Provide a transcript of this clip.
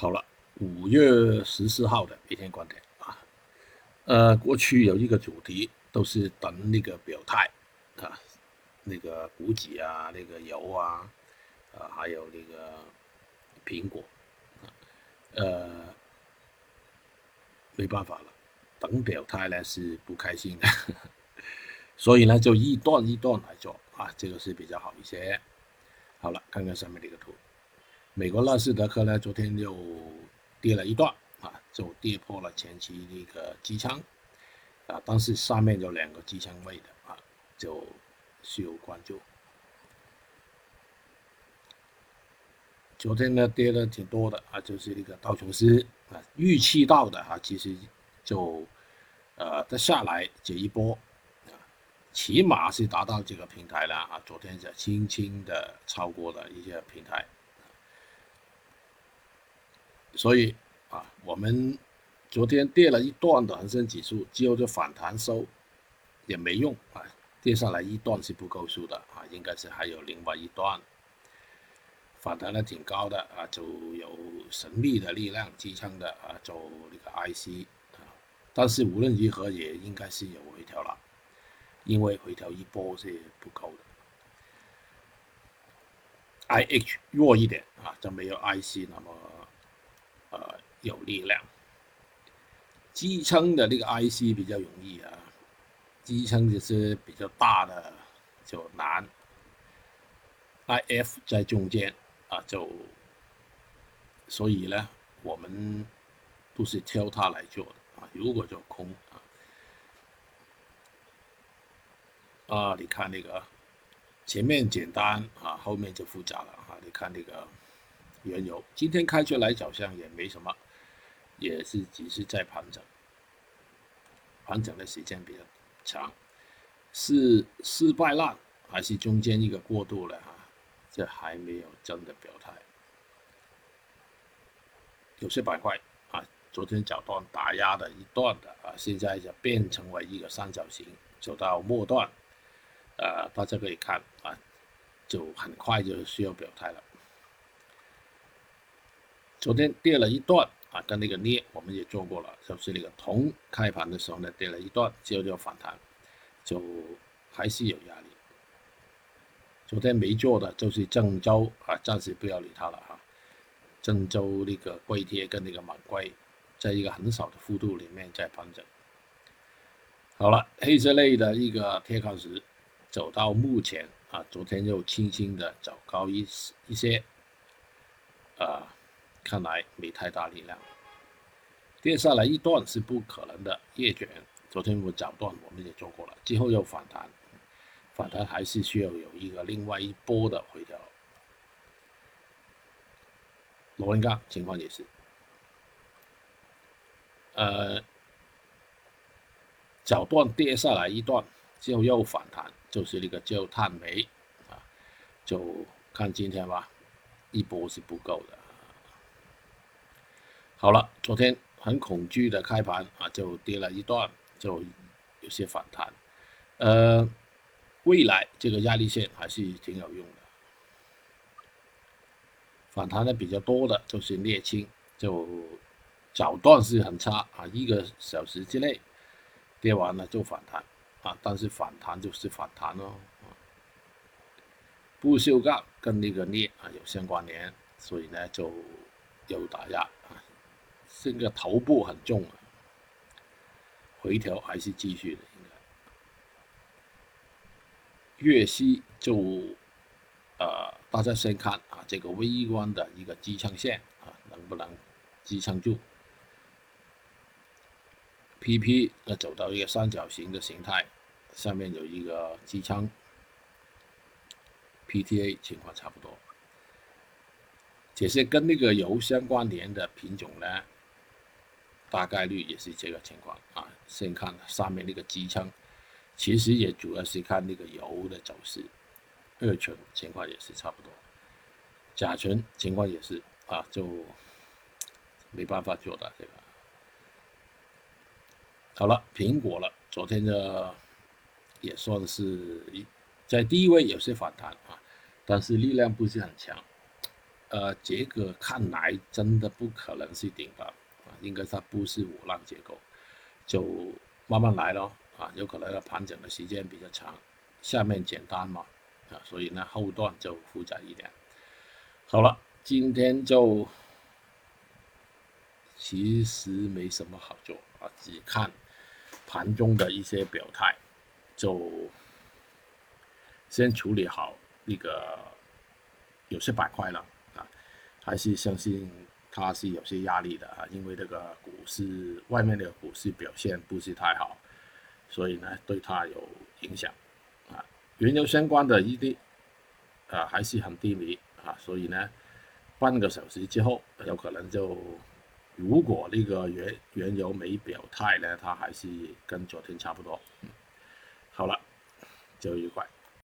好了，5月14号的一天观点啊，过去有一个主题都是等那个表态啊，那个股指啊，那个油啊，还有那个苹果，没办法了，等表态呢是不开心的，呵呵，所以呢就一段一段来做啊，这个是比较好一些。好了，看看上面这个图，美国纳斯达克呢昨天又跌了一段啊，就跌破了前期那个支撑啊，但是上面有两个支撑位的啊，就需要关注。昨天呢跌了挺多的啊，就是那个道琼斯啊，预期到的啊，其实就它下来这一波啊，起码是达到这个平台了啊，昨天是轻轻的超过了一些平台，所以啊，我们昨天跌了一段的恒生指数之后就反弹收也没用啊，跌下来一段是不够数的啊，应该是还有另外一段。反弹呢挺高的啊，就有神秘的力量支撑的啊，就那个 IC 啊，但是无论如何也应该是有回调了，因为回调一波是不够的。IH 弱一点啊，就没有 IC 那么有力量。支撑的那个 IC 比较容易啊，支撑就是比较大的就难。IF 在中间啊，就所以呢，我们都是挑它来做的啊。如果做空啊，你看那个前面简单啊，后面就复杂了啊。你看那个原油，今天开出来好像也没什么，也是只是在盘整，盘整的时间比较长，是失败浪还是中间一个过渡了啊？这还没有真的表态，有些板块啊，昨天早段打压的一段的啊，现在就变成为一个三角形，走到末段，大家可以看啊，就很快就需要表态了。昨天跌了一段啊，跟那个镍我们也做过了，就是那个铜开盘的时候呢跌了一段，之后就反弹，就还是有压力。昨天没做的就是郑州啊，暂时不要理它了啊。郑州那个硅贴跟那个锰硅，在一个很少的幅度里面在盘整。好了，黑色类的一个铁矿石走到目前啊，昨天又轻轻的走高一些，看来没太大力量。跌下来一段是不可能的，夜卷昨天我早段我们也做过了，之后又反弹。反弹还是需要有一个另外一波的回调，螺纹钢情况也是，早段跌下来一段，之后又反弹，就是那个叫探煤啊，就看今天吧，一波是不够的。好了，昨天很恐惧的开盘啊，就跌了一段，就有些反弹，未来这个压力线还是挺有用的，反弹的比较多的就是镍氢，就早段是很差啊，1个小时之内跌完了就反弹啊，但是反弹就是反弹咯，不锈钢跟那个镍啊有相关联，所以呢就有打压啊，这个头部很重啊，回调还是继续的。粤西就大家先看啊，这个微观的一个支撑线啊，能不能支撑住 ？PP 走到一个三角形的形态，下面有一个支撑。PTA 情况差不多。这些跟那个油相关联的品种呢，大概率也是这个情况啊。先看上面那个支撑。其实也主要是看那个油的走势，二醇情况也是差不多，甲醇情况也是啊，就没办法做的这个。好了，苹果了，昨天的也算是在第一位有些反弹啊，但是力量不是很强，这个看来真的不可能是顶峰啊，应该它不是五浪结构，就慢慢来咯啊，有可能它盘整的时间比较长，下面简单嘛啊，所以呢后段就复杂一点。好了，今天就其实没什么好做啊，只看盘中的一些表态，就先处理好那个有些板块了啊，还是相信它是有些压力的啊，因为这个股市外面的股市表现不是太好，所以呢对它有影响啊。原油相关的ED啊还是很低迷啊，所以呢半个小时之后有可能就。如果那个原油没表态呢，它还是跟昨天差不多。好了，就愉快。